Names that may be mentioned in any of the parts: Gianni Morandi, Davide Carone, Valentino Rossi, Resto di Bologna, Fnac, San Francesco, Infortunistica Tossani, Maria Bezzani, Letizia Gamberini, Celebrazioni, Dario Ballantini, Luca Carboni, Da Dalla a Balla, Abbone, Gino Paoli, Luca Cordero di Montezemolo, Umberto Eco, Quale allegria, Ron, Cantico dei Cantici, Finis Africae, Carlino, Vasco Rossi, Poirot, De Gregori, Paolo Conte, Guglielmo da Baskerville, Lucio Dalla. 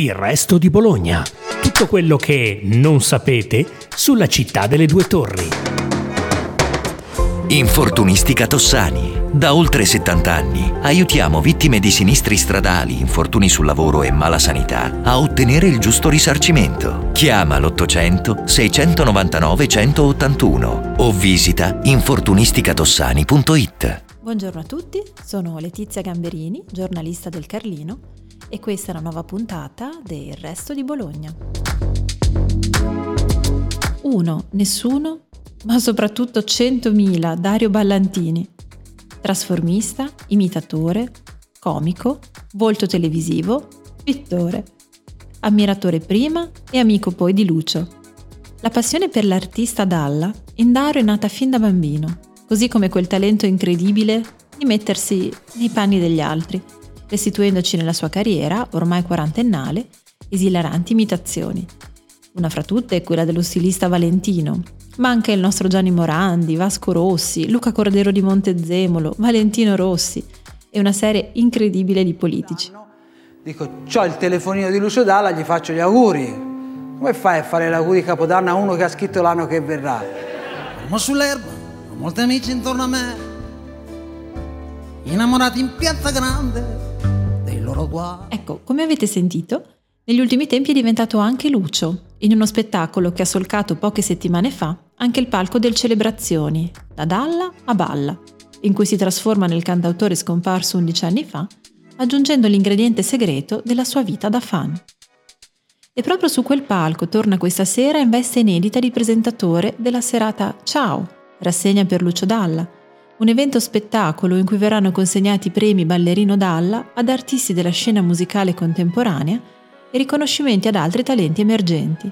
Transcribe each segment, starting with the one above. Il resto di Bologna. Tutto quello che non sapete sulla città delle due torri. Infortunistica Tossani. Da oltre 70 anni aiutiamo vittime di sinistri stradali, infortuni sul lavoro e mala sanità a ottenere il giusto risarcimento. Chiama l'800 699 181 o visita infortunisticatossani.it. Buongiorno a tutti, sono Letizia Gamberini, giornalista del Carlino. E questa è la nuova puntata del Resto di Bologna. 1. Nessuno, ma soprattutto 100.000 Dario Ballantini. Trasformista, imitatore, comico, volto televisivo, pittore. Ammiratore prima e amico poi di Lucio. La passione per l'artista Dalla in Dario è nata fin da bambino, così come quel talento incredibile di mettersi nei panni degli altri, restituendoci nella sua carriera, ormai quarantennale, esilaranti imitazioni. Una fra tutte è quella dello stilista Valentino, ma anche il nostro Gianni Morandi, Vasco Rossi, Luca Cordero di Montezemolo, Valentino Rossi e una serie incredibile di politici. Dico, c'ho il telefonino di Lucio Dalla, gli faccio gli auguri. Come fai a fare l'auguri di Capodanno a uno che ha scritto l'anno che verrà? Siamo sull'erba, ho molti amici intorno a me, innamorati in piazza grande. Ecco, come avete sentito, negli ultimi tempi è diventato anche Lucio, in uno spettacolo che ha solcato poche settimane fa anche il palco del Celebrazioni, Da Dalla a Balla, in cui si trasforma nel cantautore scomparso 11 anni fa, aggiungendo l'ingrediente segreto della sua vita da fan. E proprio su quel palco torna questa sera in veste inedita di presentatore della serata Ciao, rassegna per Lucio Dalla, un evento spettacolo in cui verranno consegnati premi Ballerino Dalla ad artisti della scena musicale contemporanea e riconoscimenti ad altri talenti emergenti.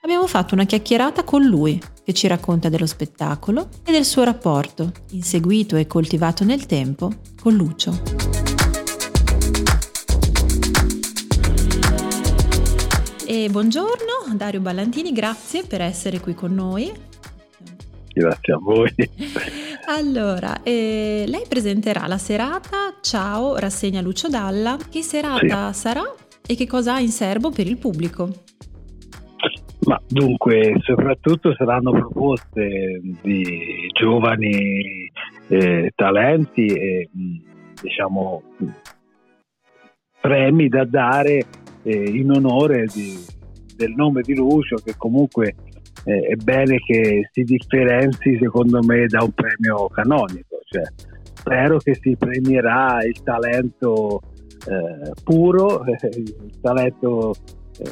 Abbiamo fatto una chiacchierata con lui, che ci racconta dello spettacolo e del suo rapporto, inseguito e coltivato nel tempo, con Lucio. E buongiorno, Dario Ballantini, grazie per essere qui con noi. Grazie a voi. Allora, lei presenterà la serata Ciao, rassegna Lucio Dalla. Che serata sarà e che cosa ha in serbo per il pubblico? Ma dunque, soprattutto saranno proposte di giovani talenti e diciamo premi da dare in onore del nome di Lucio, che comunque è bene che si differenzi, secondo me, da un premio canonico. Cioè, spero che si premierà il talento puro, il talento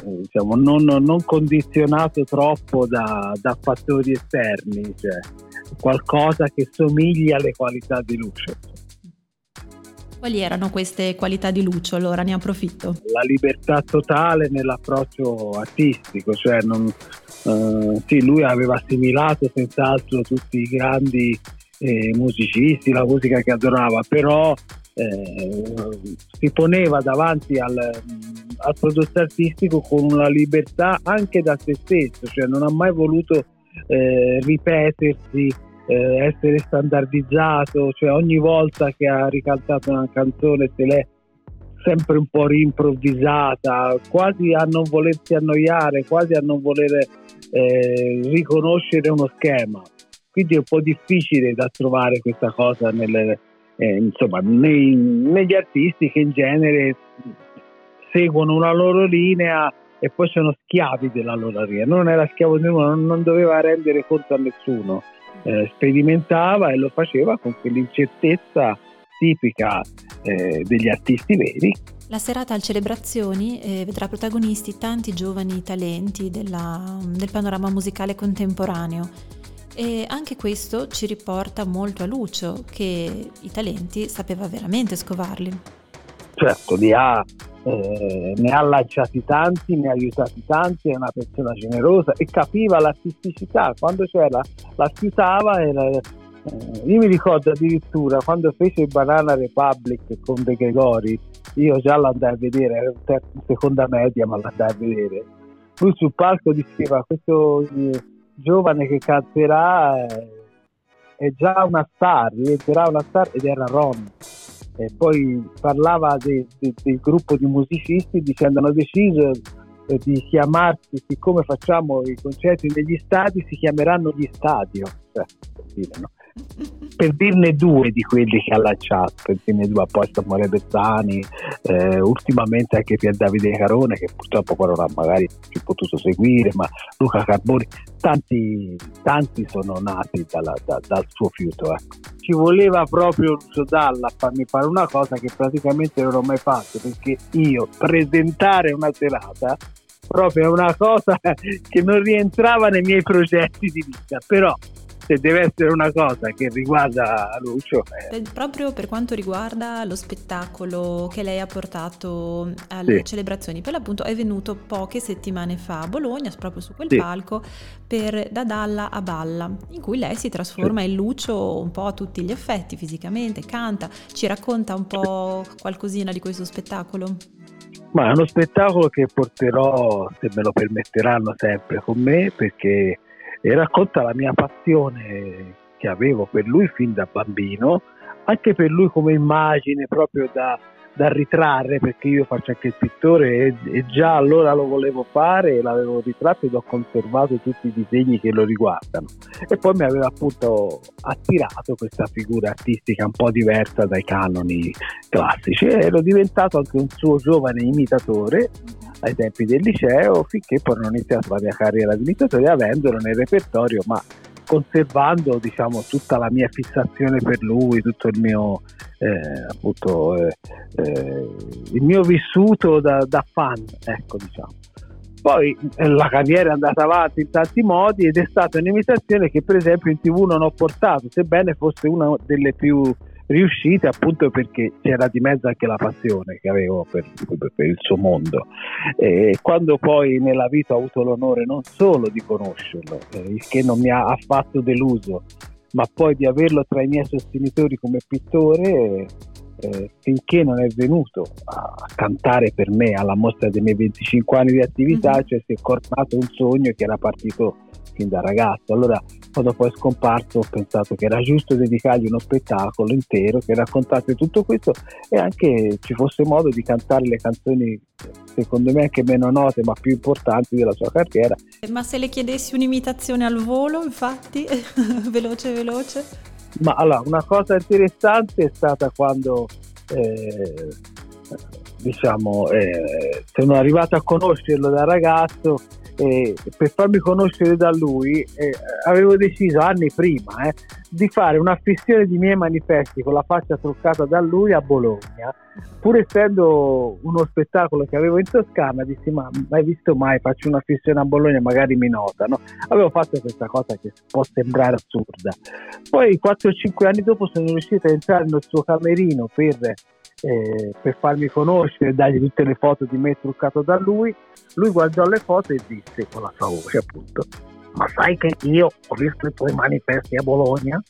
diciamo non condizionato troppo da fattori esterni, cioè qualcosa che somiglia alle qualità di Lucio. Quali erano queste qualità di Lucio? Allora ne approfitto. La libertà totale nell'approccio artistico, cioè non lui aveva assimilato senz'altro tutti i grandi musicisti, la musica che adorava, però si poneva davanti al prodotto artistico con una libertà anche da se stesso, cioè non ha mai voluto ripetersi, essere standardizzato, cioè ogni volta che ha ricantato una canzone se l'è sempre un po' rimprovvisata, quasi a non volersi annoiare, quasi a non voler riconoscere uno schema. Quindi è un po' difficile da trovare questa cosa negli artisti che in genere seguono una loro linea e poi sono schiavi della loro linea. Non era schiavo di nessuno, non doveva rendere conto a nessuno, sperimentava e lo faceva con quell'incertezza tipica degli artisti veri. La serata al Celebrazioni vedrà protagonisti tanti giovani talenti del panorama musicale contemporaneo, e anche questo ci riporta molto a Lucio, che i talenti sapeva veramente scovarli. Certo, ne ha lanciati tanti, ne ha aiutati tanti, è una persona generosa e capiva l'artisticità, quando c'era la fiutava e io mi ricordo addirittura quando fece Banana Republic con De Gregori, io già l'andai a vedere, era in seconda media ma l'andai a vedere. Lui sul palco diceva: questo giovane che canterà è già una star, diventerà una star, ed era Ron. E poi parlava del gruppo di musicisti dicendo: hanno deciso di chiamarsi, siccome facciamo i concerti negli stadi, si chiameranno gli stadio, per dirne due di quelli che ha lanciato, per dirne due apposta a Maria Bezzani, ultimamente anche per Davide Carone, che purtroppo poi non ha magari più potuto seguire, ma Luca Carboni, tanti sono nati dal suo fiuto, ecco. Ci voleva proprio Lucio Dalla a farmi fare una cosa che praticamente non ho mai fatto, perché io presentare una serata proprio è una cosa che non rientrava nei miei progetti di vita, però se deve essere una cosa che riguarda Lucio... Proprio per quanto riguarda lo spettacolo che lei ha portato alle celebrazioni, per l'appunto è venuto poche settimane fa a Bologna, proprio su quel palco, per Da Dalla a Balla, in cui lei si trasforma in Lucio un po' a tutti gli effetti, fisicamente, canta, ci racconta un po' qualcosina di questo spettacolo? Ma è uno spettacolo che porterò, se me lo permetteranno, sempre con me, perché... e racconta la mia passione che avevo per lui fin da bambino, anche per lui come immagine proprio da ritrarre, perché io faccio anche il pittore e già allora lo volevo fare, e l'avevo ritratto ed ho conservato tutti i disegni che lo riguardano. E poi mi aveva appunto attirato questa figura artistica un po' diversa dai canoni classici, e ero diventato anche un suo giovane imitatore ai tempi del liceo, finché poi non ho iniziato la mia carriera di imitatore, avendolo nel repertorio, ma conservando, diciamo, tutta la mia fissazione per lui, tutto il mio il mio vissuto da fan, ecco, diciamo. Poi la carriera è andata avanti in tanti modi ed è stata un'imitazione che per esempio in TV non ho portato, sebbene fosse una delle più riuscite, appunto perché c'era di mezzo anche la passione che avevo per il suo mondo. E quando poi nella vita ho avuto l'onore non solo di conoscerlo, che non mi ha affatto deluso, ma poi di averlo tra i miei sostenitori come pittore, finché non è venuto a cantare per me alla mostra dei miei 25 anni di attività, cioè si è coronato un sogno che era partito fin da ragazzo. Allora, quando poi è scomparso, ho pensato che era giusto dedicargli uno spettacolo intero che raccontasse tutto questo, e anche ci fosse modo di cantare le canzoni, secondo me anche meno note ma più importanti della sua carriera. Ma se le chiedessi un'imitazione al volo, infatti, veloce? Ma allora, una cosa interessante è stata quando sono arrivato a conoscerlo da ragazzo. Per farmi conoscere da lui avevo deciso anni prima di fare un'affissione di miei manifesti con la faccia truccata da lui a Bologna, pur essendo uno spettacolo che avevo in Toscana. Dissi: ma mai visto mai, faccio un'affissione a Bologna, magari mi notano. Avevo fatto questa cosa che può sembrare assurda. Poi 4-5 anni dopo sono riuscito a entrare nel suo camerino per farmi conoscere, dargli tutte le foto di me truccato da lui. Lui guardò le foto e disse con la sua voce, appunto: ma sai che io ho visto i tuoi manifesti a Bologna?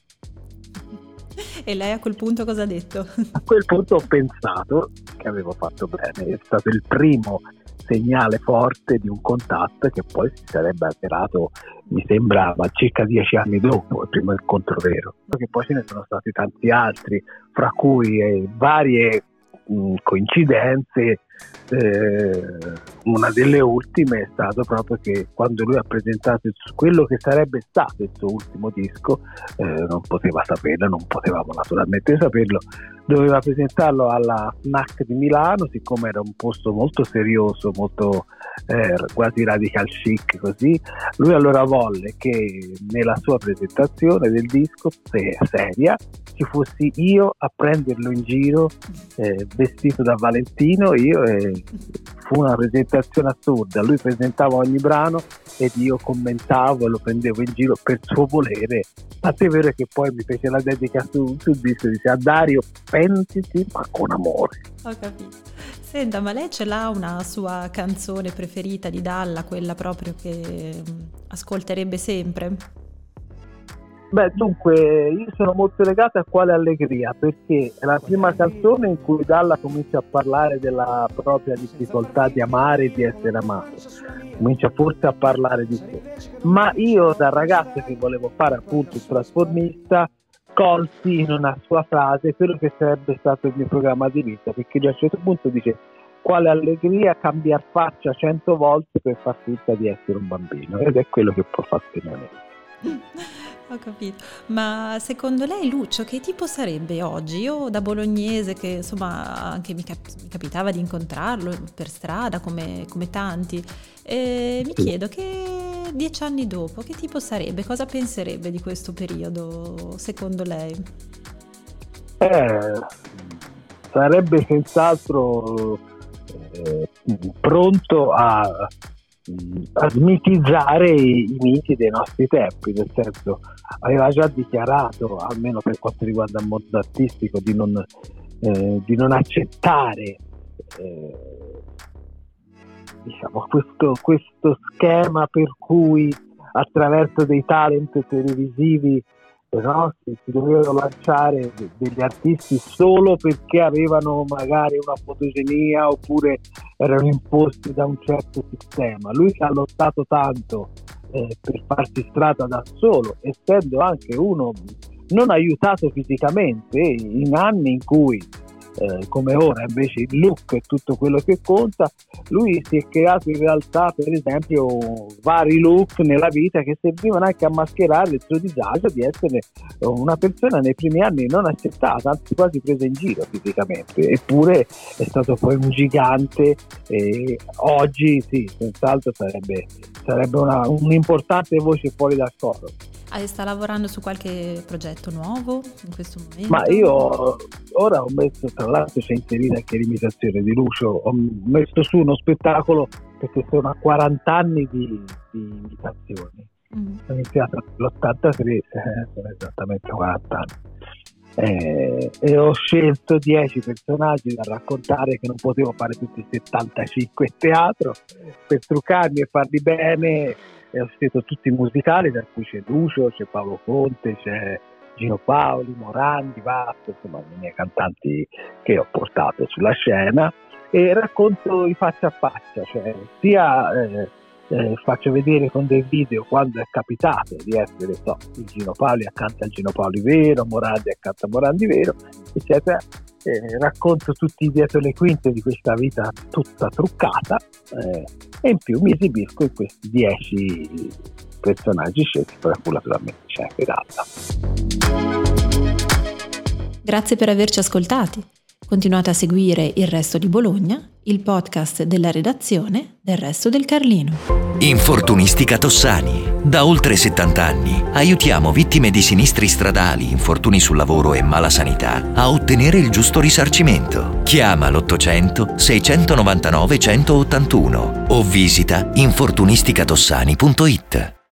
E lei a quel punto cosa ha detto? A quel punto ho pensato che avevo fatto bene, è stato il primo segnale forte di un contatto che poi si sarebbe alterato, mi sembrava, circa 10 anni dopo il primo incontro vero. Che poi ce ne sono stati tanti altri, fra cui varie coincidenze. Una delle ultime è stato proprio che quando lui ha presentato quello che sarebbe stato il suo ultimo disco, non potevamo naturalmente saperlo, doveva presentarlo alla Fnac di Milano, siccome era un posto molto serioso, molto quasi radical chic così. Lui allora volle che nella sua presentazione del disco seria ci fossi io a prenderlo in giro, vestito da Valentino, io. E fu una presentazione assurda, lui presentava ogni brano ed io commentavo e lo prendevo in giro per suo volere. Tant'è vero che poi mi fece la dedica sul disco, dice: a Dario pentiti ma con amore. Ho capito. Senta, ma lei ce l'ha una sua canzone preferita di Dalla, quella proprio che ascolterebbe sempre? Beh, dunque, io sono molto legato a Quale allegria, perché è la prima canzone in cui Dalla comincia a parlare della propria difficoltà di amare e di essere amato, comincia forse a parlare di sé. Ma io, da ragazzo che volevo fare appunto il trasformista, colsi in una sua frase quello che sarebbe stato il mio programma di vita, perché lui a un certo punto dice: quale allegria cambiar faccia 100 volte per far finta di essere un bambino, ed è quello che può fare noi. Ho capito, ma secondo lei, Lucio, che tipo sarebbe oggi? Io da bolognese, che insomma anche mi capitava di incontrarlo per strada come tanti, e mi chiedo che 10 anni dopo che tipo sarebbe, cosa penserebbe di questo periodo secondo lei? Sarebbe senz'altro pronto a smitizzare i miti dei nostri tempi, nel senso, aveva già dichiarato, almeno per quanto riguarda il mondo artistico, di non accettare questo schema per cui attraverso dei talent televisivi, no, si dovevano lanciare degli artisti solo perché avevano magari una fotogenia oppure erano imposti da un certo sistema. Lui ha lottato tanto per farsi strada da solo, essendo anche uno non aiutato fisicamente, in anni in cui come ora invece il look è tutto quello che conta. Lui si è creato in realtà, per esempio, vari look nella vita che servivano anche a mascherare il suo disagio di essere una persona nei primi anni non accettata, anzi quasi presa in giro fisicamente, eppure è stato poi un gigante. E oggi sì, senz'altro sarebbe un'importante voce fuori dal coro. Sta lavorando su qualche progetto nuovo in questo momento? Ma io ora ho messo, tra l'altro c'è inserita anche l'imitazione di Lucio, ho messo su uno spettacolo perché sono a 40 anni di imitazioni. Ho iniziato nell'83, sono esattamente 40 anni. E ho scelto 10 personaggi da raccontare, che non potevo fare tutti i 75 in teatro, per truccarmi e farli bene. E ho scritto tutti i musicali, da cui c'è Lucio, c'è Paolo Conte, c'è Gino Paoli, Morandi, Vasco, insomma i miei cantanti che ho portato sulla scena, e racconto i faccia a faccia, cioè sia faccio vedere con dei video quando è capitato di essere il Gino Paoli accanto al Gino Paoli vero, Morandi accanto a Morandi vero, eccetera. Racconto tutti dietro le quinte di questa vita tutta truccata, e in più mi esibisco in questi 10 personaggi scelti, tra cui naturalmente c'è anche Dalla. Grazie per averci ascoltati. Continuate a seguire Il Resto di Bologna, il podcast della redazione del Resto del Carlino. Infortunistica Tossani. Da oltre 70 anni aiutiamo vittime di sinistri stradali, infortuni sul lavoro e mala sanità a ottenere il giusto risarcimento. Chiama l'800 699 181 o visita infortunisticatossani.it.